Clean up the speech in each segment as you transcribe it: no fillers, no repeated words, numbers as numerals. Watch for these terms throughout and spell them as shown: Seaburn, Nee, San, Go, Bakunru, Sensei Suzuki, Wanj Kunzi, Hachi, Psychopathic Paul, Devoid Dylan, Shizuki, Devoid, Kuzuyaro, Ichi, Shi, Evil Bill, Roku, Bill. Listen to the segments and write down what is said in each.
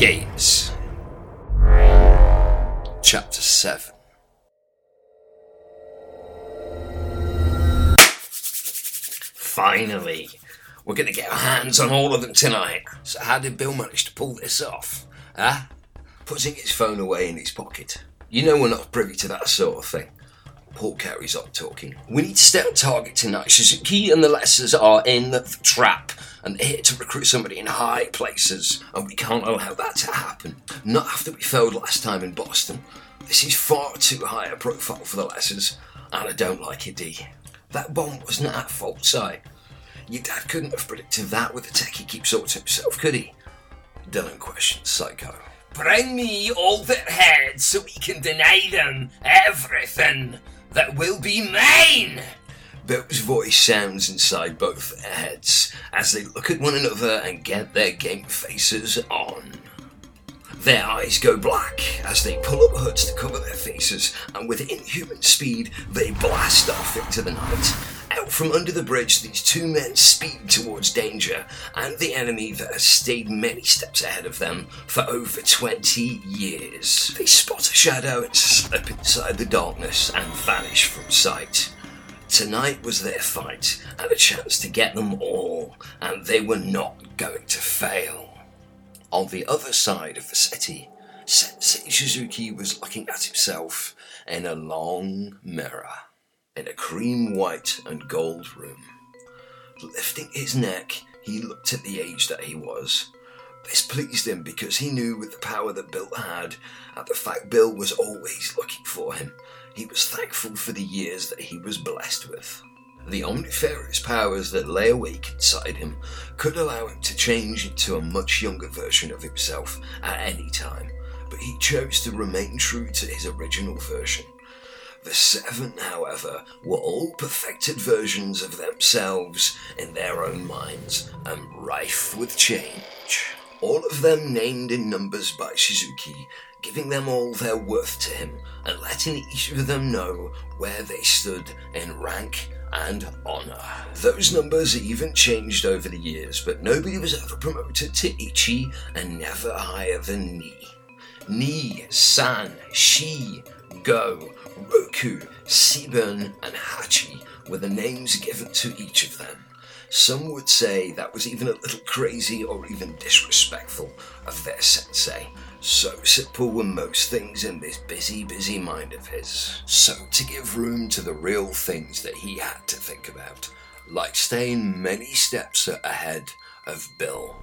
Gates. Chapter 7. Finally, we're going to get our hands on all of them tonight. So how did Bill manage to pull this off? Huh? Putting his phone away in his pocket. You know we're not privy to that sort of thing. Paul carries on talking. We need to stay on target tonight. Shizuki and the Lessers are in the trap, and they're here to recruit somebody in high places, and we can't allow that to happen. Not after we failed last time in Boston. This is far too high a profile for the Lessers, and I don't like it, D. That bomb wasn't at fault site. Your dad couldn't have predicted that with the tech he keeps all to himself, could he? Dylan questions Psycho. Bring me all their heads so we can deny them everything that will be mine! Bill's voice sounds inside both their heads as they look at one another and get their game faces on. Their eyes go black as they pull up hoods to cover their faces, and with inhuman speed they blast off into the night. Out from under the bridge, these two men speed towards danger and the enemy that has stayed many steps ahead of them for over 20 years. They spot a shadow and slip inside the darkness and vanish from sight. Tonight was their fight and a chance to get them all, and they were not going to fail. On the other side of the city, Sensei Suzuki was looking at himself in a long mirror in a cream white and gold room. Lifting his neck, he looked at the age that he was. This pleased him because he knew with the power that Bill had, and the fact Bill was always looking for him, he was thankful for the years that he was blessed with. The omnifarious powers that lay awake inside him could allow him to change into a much younger version of himself at any time, but he chose to remain true to his original version. The seven, however, were all perfected versions of themselves in their own minds and rife with change. All of them named in numbers by Shizuki, giving them all their worth to him and letting each of them know where they stood in rank and honour. Those numbers even changed over the years, but nobody was ever promoted to Ichi and never higher than Nee. Nee, San, Shi, Go, Roku, Seaburn and Hachi were the names given to each of them. Some would say that was even a little crazy or even disrespectful of their sensei. So simple were most things in this busy mind of his. So to give room to the real things that he had to think about, like staying many steps ahead of Bill.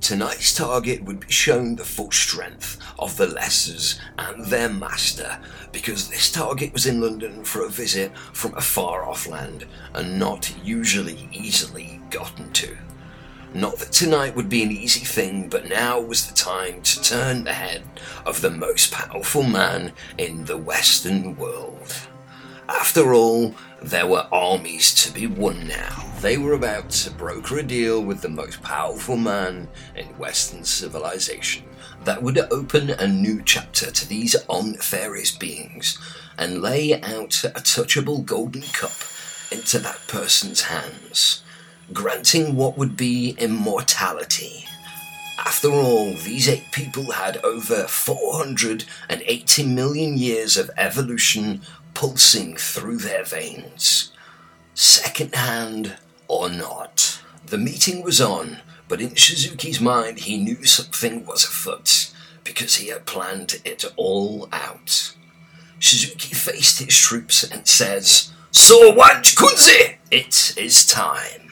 Tonight's target would be shown the full strength of the Lessers and their master, because this target was in London for a visit from a far-off land, and not usually easily gotten to. Not that tonight would be an easy thing, but now was the time to turn the head of the most powerful man in the Western world. After all, there were armies to be won now. They were about to broker a deal with the most powerful man in Western civilization that would open a new chapter to these omnifarious beings and lay out a touchable golden cup into that person's hands, granting what would be immortality. After all, these eight people had over 480 million years of evolution pulsing through their veins. Second-hand or not. The meeting was on, but in Shizuki's mind he knew something was afoot, because he had planned it all out. Shizuki faced his troops and says, "So Wanj Kunzi! It is time!"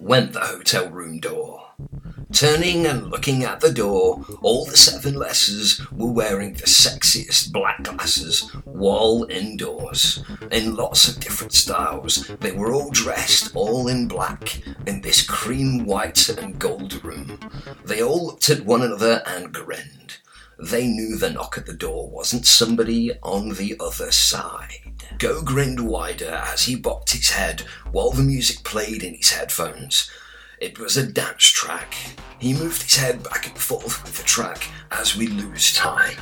Went the hotel room door. Turning and looking at the door, all the seven Lessers were wearing the sexiest black glasses, while indoors, in lots of different styles. They were all dressed all in black, in this cream white and gold room. They all looked at one another and grinned. They knew the knock at the door wasn't somebody on the other side. Go grinned wider as he bopped his head while the music played in his headphones. It was a dance track. He moved his head back and forth with the track as we lose time.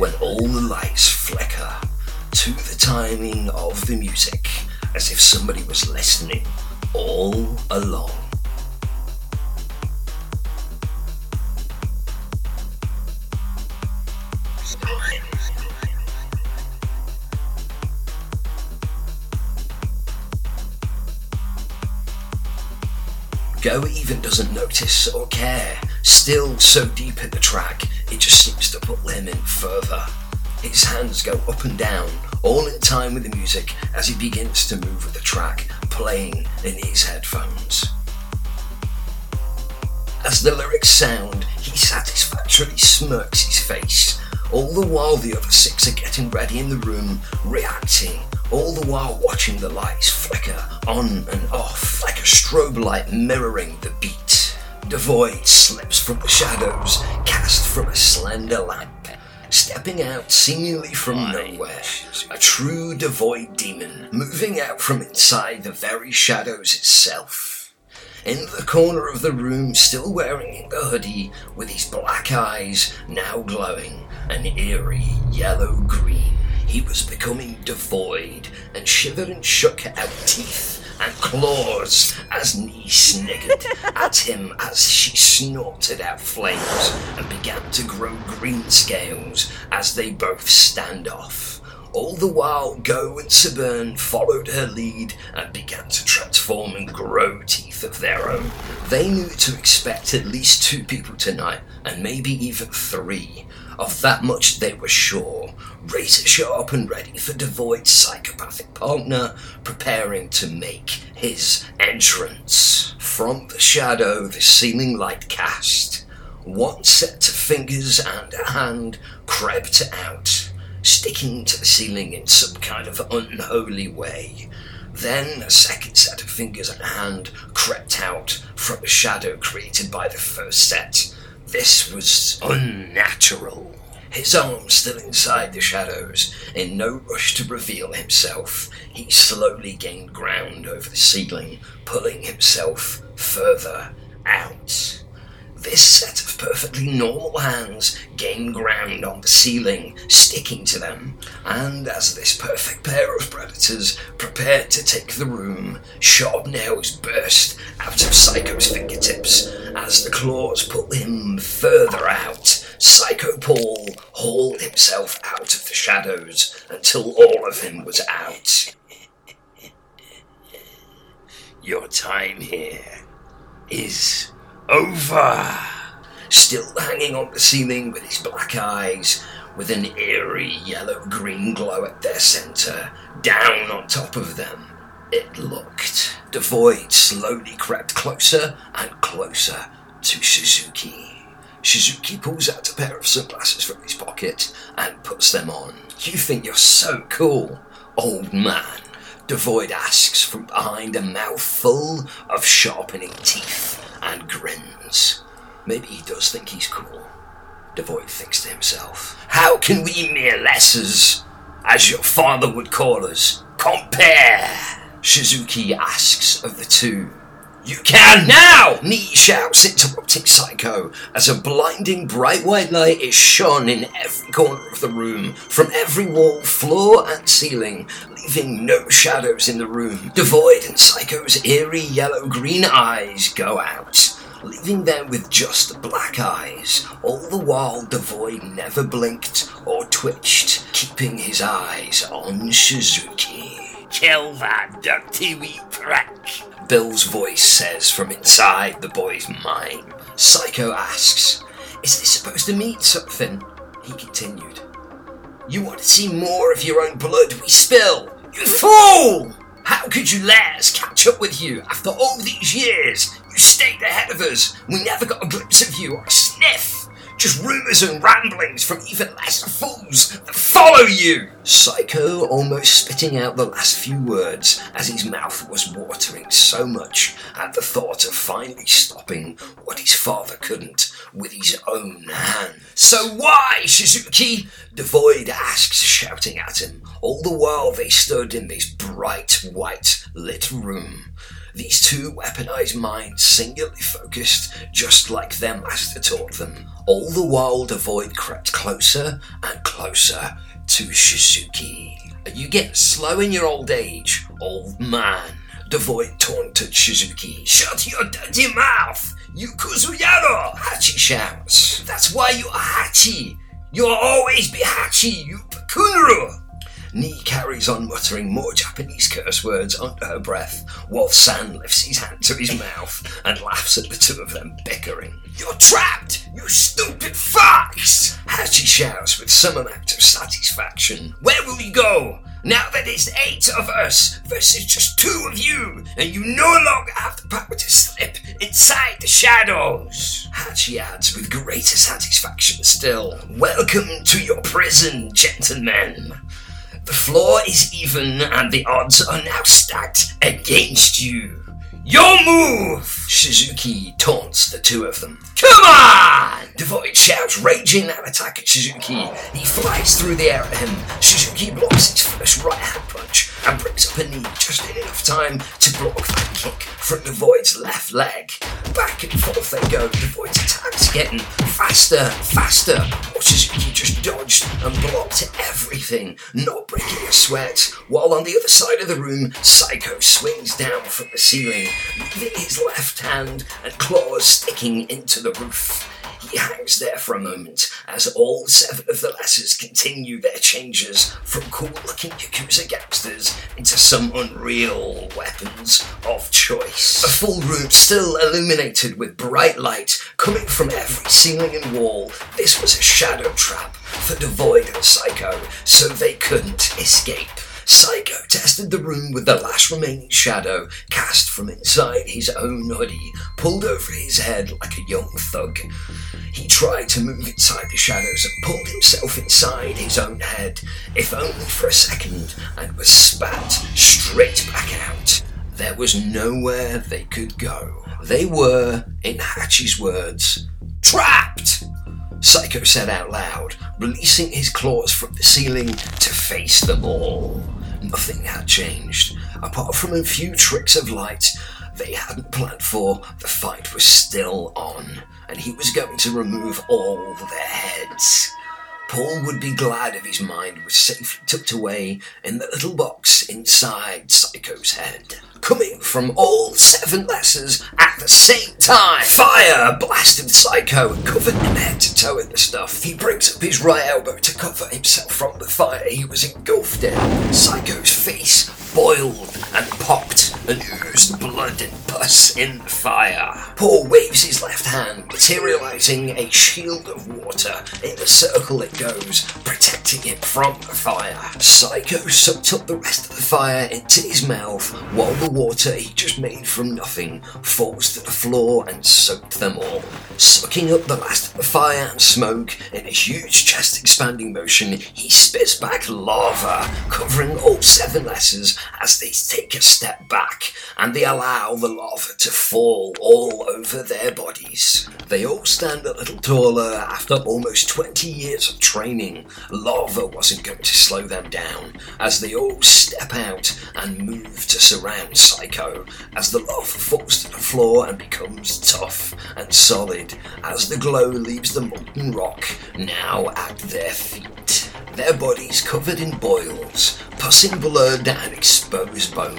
when all the lights flicker to the timing of the music, as if somebody was listening all along. Go even doesn't notice or care, still so deep in the track, it just seems to pull him in further. His hands go up and down, all in time with the music, as he begins to move with the track, playing in his headphones. As the lyrics sound, he satisfactorily smirks his face, all the while the other six are getting ready in the room, reacting, all the while watching the lights flicker on and off like a strobe light mirroring the beat. Devoid slips from the shadows, cast from a slender lamp, stepping out seemingly from nowhere, a true Devoid demon, moving out from inside the very shadows itself. In the corner of the room, still wearing the hoodie, with his black eyes now glowing an eerie yellow-green, he was becoming devoid, and shivered and shook out teeth and claws as Nee sniggered at him as she snorted out flames and began to grow green scales as they both stand off. All the while, Go and Seaburn followed her lead and began to transform and grow teeth of their own. They knew to expect at least 2 people tonight, and maybe even 3. Of that much they were sure, razor sharp and ready for Devoid's psychopathic partner, preparing to make his entrance. From the shadow the seeming light cast, one set of fingers and a hand crept out, sticking to the ceiling in some kind of unholy way. Then a second set of fingers and a hand crept out from the shadow created by the first set. This was unnatural. His arm still inside the shadows, in no rush to reveal himself, he slowly gained ground over the ceiling, pulling himself further out. This set of perfectly normal hands gained ground on the ceiling, sticking to them, and as this perfect pair of predators prepared to take the room, sharp nails burst out of Psycho's fingertips. As the claws pull him further out, Psycho Paul hauled himself out of the shadows until all of him was out. Your time here is over. Still hanging on the ceiling with his black eyes, with an eerie yellow-green glow at their centre, down on top of them, it looked. Devoid slowly crept closer and closer to Shizuki. Shizuki pulls out a pair of sunglasses from his pocket and puts them on. You think you're so cool, old man? Devoid asks from behind a mouthful of sharpening teeth and grins. Maybe he does think he's cool, Devoid thinks to himself. How can we mere lessers, as your father would call us, compare? Shizuki asks of the two. You can now! Nee shouts, interrupting Psycho, as a blinding bright white light is shone in every corner of the room, from every wall, floor and ceiling, leaving no shadows in the room. Devoid and Psycho's eerie yellow-green eyes go out, leaving them with just black eyes, all the while Devoid never blinked or twitched, keeping his eyes on Shizuki. Kill that dirty wee prick, Bill's voice says from inside the boy's mind. Psycho asks, is this supposed to mean something? He continued. You want to see more of your own blood we spill? You fool! How could you let us catch up with you after all these years? You stayed ahead of us. We never got a glimpse of you or a sniff. Just rumours and ramblings from even lesser fools that follow you! Psycho almost spitting out the last few words as his mouth was watering so much at the thought of finally stopping what his father couldn't with his own hand. So why, Shizuki? Devoid asks, shouting at him. All the while they stood in this bright, white-lit room. These two weaponized minds singularly focused, just like their master taught them. All the while, Devoid crept closer and closer to Shizuki. Are you getting slow in your old age, old man? Devoid taunted Shizuki. Shut your dirty mouth, you Kuzuyaro! Hachi shouts. That's why you're Hachi! You'll always be Hachi, you Bakunru! Nee carries on muttering more Japanese curse words under her breath, while San lifts his hand to his mouth and laughs at the two of them bickering. You're trapped, you stupid fucks! Hachi shouts with some amount of satisfaction. Where will you go? Now that it's 8 of us versus just 2 of you, and you no longer have the power to slip inside the shadows. Hachi adds with greater satisfaction still. Welcome to your prison, gentlemen. The floor is even, and the odds are now stacked against you. Your move! Shizuki taunts the two of them. Come on! Devoid shouts, raging that attack at Shizuki. He flies through the air at him. Shizuki blocks his first right-hand punch and brings up a knee just in enough time to block that kick from Devoid's left leg. Back and forth they go. Devoid's attacks getting faster. While Shizuki just dodged and blocked everything, not breaking a sweat. While on the other side of the room, Psycho swings down from the ceiling, leaving his left hand and claws sticking into the roof. He hangs there for a moment as all 7 of the lessers continue their changes from cool-looking Yakuza gangsters into some unreal weapons of choice. A full room still illuminated with bright light coming from every ceiling and wall. This was a shadow trap for Devoid and Psycho, so they couldn't escape. Psycho tested the room with the last remaining shadow cast from inside his own hoodie, pulled over his head like a young thug. He tried to move inside the shadows and pulled himself inside his own head, if only for a second, and was spat straight back out. There was nowhere they could go. They were, in Hachi's words, trapped! Psycho said out loud, releasing his claws from the ceiling to face them all. Nothing had changed. Apart from a few tricks of light they hadn't planned for, the fight was still on, and he was going to remove all their heads. Paul would be glad if his mind was safely tucked away in the little box inside Psycho's head. Coming from all 7 lessers at the same time, fire blasted Psycho and covered him head to toe in the stuff. He brings up his right elbow to cover himself from the fire he was engulfed in. Psycho's face boiled and popped and oozed blood and pus in the fire. Paul waves his left hand, materializing a shield of water. In the circle it goes, protecting him from the fire. Psycho sucked up the rest of the fire into his mouth, while the water he just made from nothing falls to the floor and soaked them all. Sucking up the last of the fire and smoke, in a huge chest-expanding motion, he spits back lava, covering all 7 lessers as they take a step back, and they allow the lava to fall all over their bodies. They all stand a little taller after almost 20 years of training. Lava wasn't going to slow them down, as they all step out and move to surround Psycho, as the lava falls to the floor and becomes tough and solid, as the glow leaves the molten rock, now at their feet. Their bodies covered in boils, pussing blood and exposed bone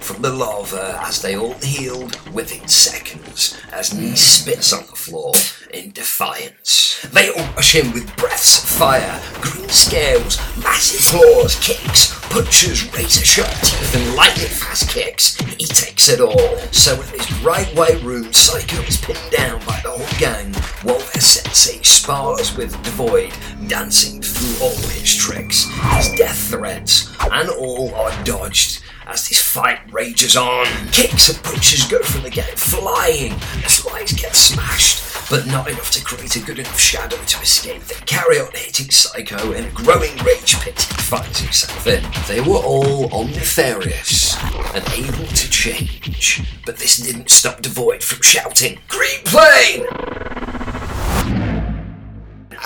from the lava as they all healed within seconds, as Nee spits on the floor in defiance. They all rush him with breaths of fire, green scales, massive claws, kicks, punches, razor-sharp teeth and lightning-fast kicks. He takes it all. So in this bright white room, Psycho is pinned down by the whole gang, while their sensei spars with Devoid, dancing through all his tricks, his death threats, and all are dodged as this fight rages on. Kicks and punches go from the gang flying as flies get smashed, but not enough to create a good enough shadow to escape. They carry on hitting Psycho in a growing rage pit he finds himself in. They were all omnifarious and able to change, but this didn't stop Devoid from shouting, "Green Plane!"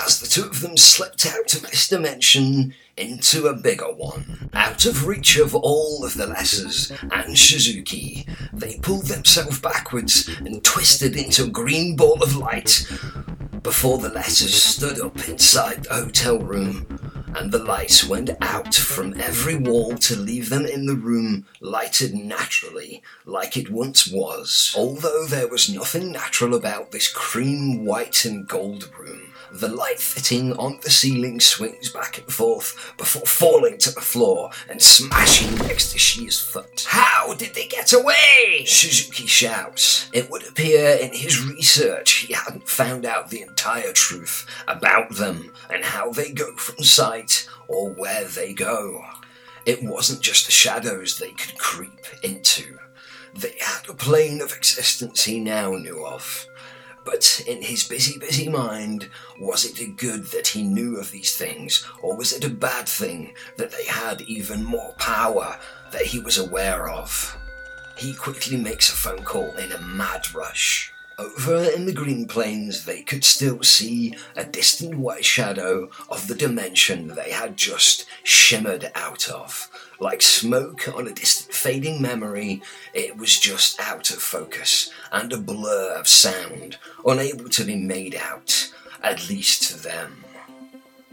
As the two of them slipped out of this dimension into a bigger one. Out of reach of all of the lessers and Shizuki, they pulled themselves backwards and twisted into a green ball of light before the lessers stood up inside the hotel room, and the lights went out from every wall to leave them in the room lighted naturally, like it once was. Although there was nothing natural about this cream, white and gold room, the light fitting on the ceiling swings back and forth before falling to the floor and smashing next to Shi's foot. How did they get away? Suzuki shouts. It would appear in his research he hadn't found out the entire truth about them and how they go from sight or where they go. It wasn't just the shadows they could creep into. They had a plane of existence he now knew of. But in his busy mind, was it a good that he knew of these things, or was it a bad thing that they had even more power that he was aware of? He quickly makes a phone call in a mad rush. Over in the green plains, they could still see a distant white shadow of the dimension they had just shimmered out of. Like smoke on a distant fading memory, it was just out of focus, and a blur of sound, unable to be made out, at least to them.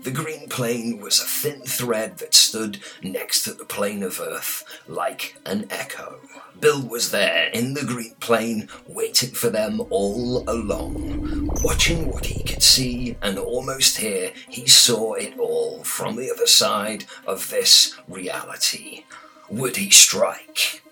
The green plane was a thin thread that stood next to the plane of Earth, like an echo. Bill was there, in the green plane, waiting for them all along. Watching what he could see and almost hear, he saw it all from the other side of this reality. Would he strike?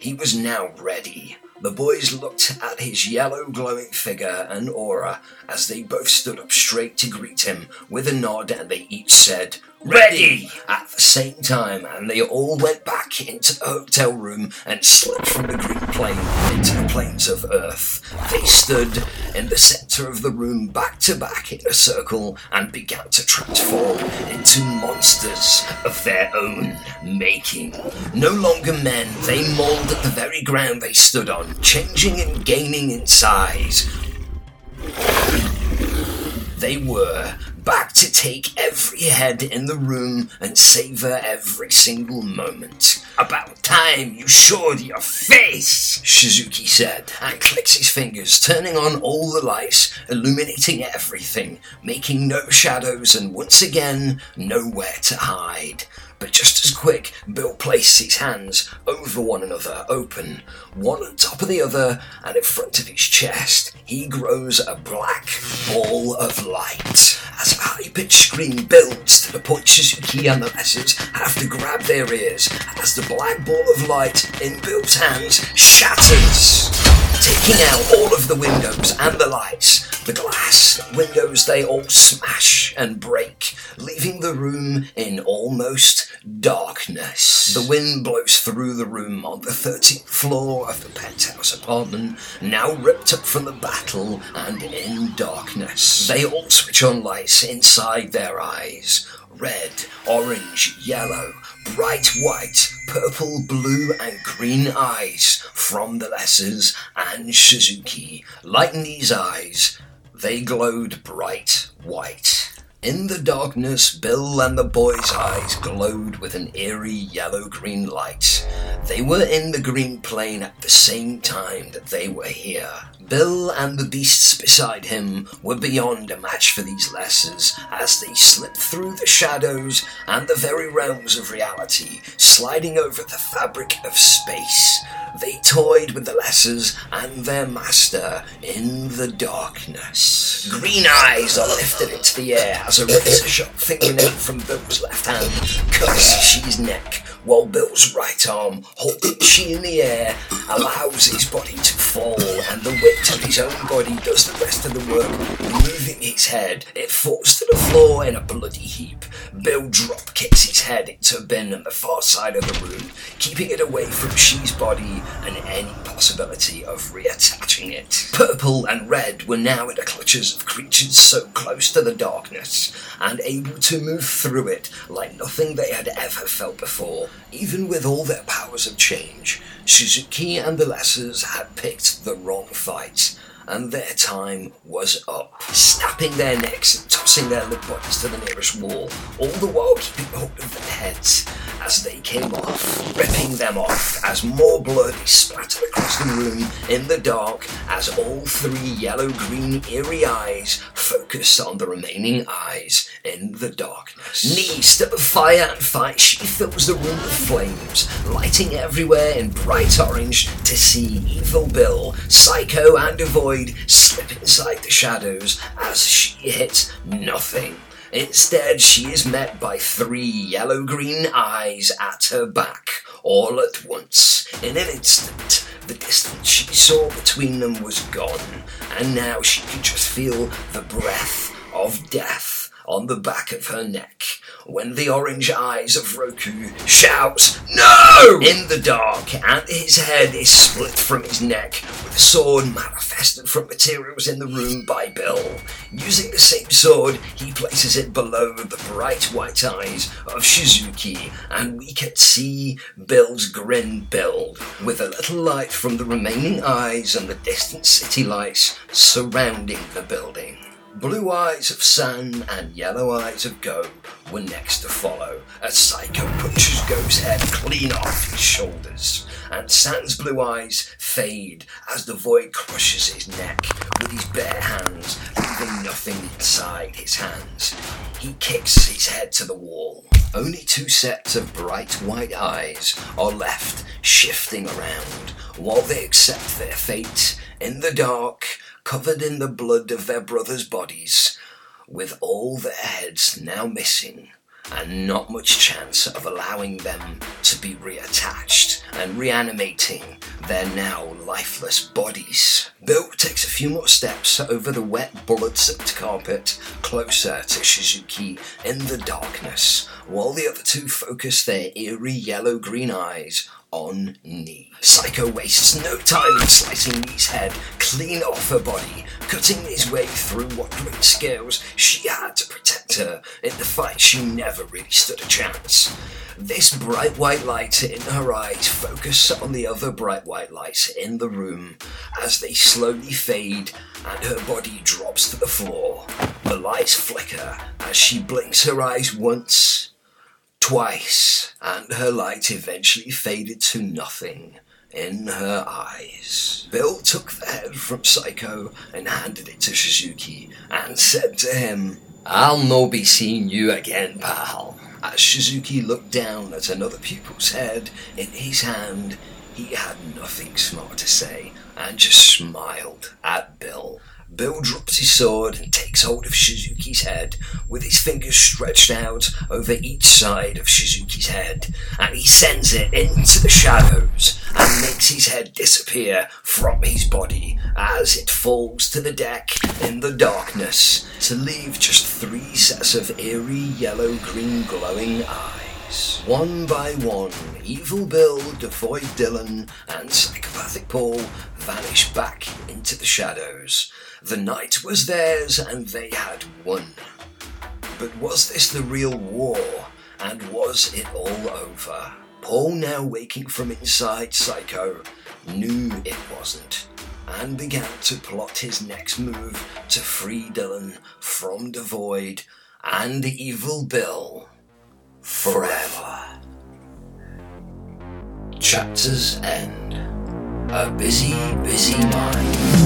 He was now ready. The boys looked at his yellow glowing figure and aura as they both stood up straight to greet him with a nod, and they each said, "Ready!" at the same time, and they all went back into the hotel room and slipped from the green plane into the plains of Earth. They stood in the center of the room back to back in a circle and began to transform into monsters of their own making. No longer men, they molded at the very ground they stood on, changing and gaining in size. They were back to take every head in the room and savor every single moment. "About time you showed your face," Shizuki said, and clicks his fingers, turning on all the lights, illuminating everything, making no shadows and once again, nowhere to hide. But just as quick, Bill placed his hands over one another, open, one on top of the other, and in front of his chest, he grows a black ball of light. As a high-pitched scream builds to the point Shizuki and the lessers have to grab their ears, as the black ball of light in Bill's hands shatters, taking out all of the windows and the lights. The glass windows, they all smash and break, leaving the room in almost darkness. The wind blows through the room on the 13th floor of the penthouse apartment, now ripped up from the battle and in darkness. They all switch on lights inside their eyes. Red, orange, yellow, bright white, purple, blue and green eyes from the lessers and Shizuki. Like Nee's eyes, they glowed bright white. In the darkness, Bill and the boys' eyes glowed with an eerie yellow-green light. They were in the green plane at the same time that they were here. Bill and the beasts beside him were beyond a match for these lessers as they slipped through the shadows and the very realms of reality, sliding over the fabric of space. They toyed with the lessers and their master in the darkness. Green eyes are lifted into the air as a razor-sharp fingernail from Bill's left hand cuts Shi's neck, while Bill's right arm, holding Shi in the air, allows his body to fall, and the weight of his own body does the rest of the work, moving his head. It falls to the floor in a bloody heap. Bill drop-kicks his head into a bin on the far side of the room, keeping it away from Shi's body and any possibility of reattaching it. Purple and red were now in the clutches of creatures so close to the darkness, and able to move through it like nothing they had ever felt before. Even with all their powers of change, Suzuki and the lessers had picked the wrong fight, and their time was up. Snapping their necks and tossing bouncing their lip buttons to the nearest wall, all the while keeping hold of their heads as they came off, ripping them off as more blood splattered across the room in the dark as all three yellow-green eerie eyes focused on the remaining eyes in the darkness. Nee, step of fire and fight, she fills the room with flames, lighting everywhere in bright orange to see Evil Bill, Psycho and Devoid slip inside the shadows as she hits nothing. Instead, she is met by three yellow-green eyes at her back, all at once. In an instant, the distance she saw between them was gone, and now she could just feel the breath of death on the back of her neck, when the orange eyes of Roku shouts, "No!" in the dark, and his head is split from his neck with a sword manifested from materials in the room by Bill. Using the same sword, he places it below the bright white eyes of Shizuki, and we can see Bill's grin build, with a little light from the remaining eyes and the distant city lights surrounding the building. Blue eyes of San and yellow eyes of Go were next to follow, as Psycho punches Go's head clean off his shoulders, and San's blue eyes fade as the void crushes his neck with his bare hands, leaving nothing inside his hands. He kicks his head to the wall. Only two sets of bright white eyes are left shifting around, while they accept their fate in the dark, covered in the blood of their brothers' bodies, with all their heads now missing, and not much chance of allowing them to be reattached and reanimating their now lifeless bodies. Bill takes a few more steps over the wet, bullet-soaked carpet closer to Shizuki in the darkness, while the other two focus their eerie yellow-green eyes on Nee. Psycho wastes no time in slicing Nee's head clean off her body, cutting his way through what great skills she had to protect her in the fight. She never really stood a chance. This bright white light in her eyes focuses on the other bright white lights in the room as they slowly fade and her body drops to the floor. The lights flicker as she blinks her eyes once, twice, and her light eventually faded to nothing in her eyes. Bill took the head from Psycho and handed it to Shizuki and said to him, "I'll not be seeing you again, pal." As Shizuki looked down at another pupil's head in his hand, he had nothing smart to say and just smiled at Bill. Bill drops his sword and takes hold of Shizuki's head, with his fingers stretched out over each side of Shizuki's head, and he sends it into the shadows and makes his head disappear from his body as it falls to the deck in the darkness, to leave just three sets of eerie yellow-green glowing eyes. One by one, Evil Bill, Devoid Dylan, and Psychopathic Paul vanish back into the shadows. The night was theirs, and they had won. But was this the real war, and was it all over? Paul, now waking from inside Psycho, knew it wasn't, and began to plot his next move to free Dylan from Devoid and Evil Bill. Forever. Chapters end. A busy, busy mind.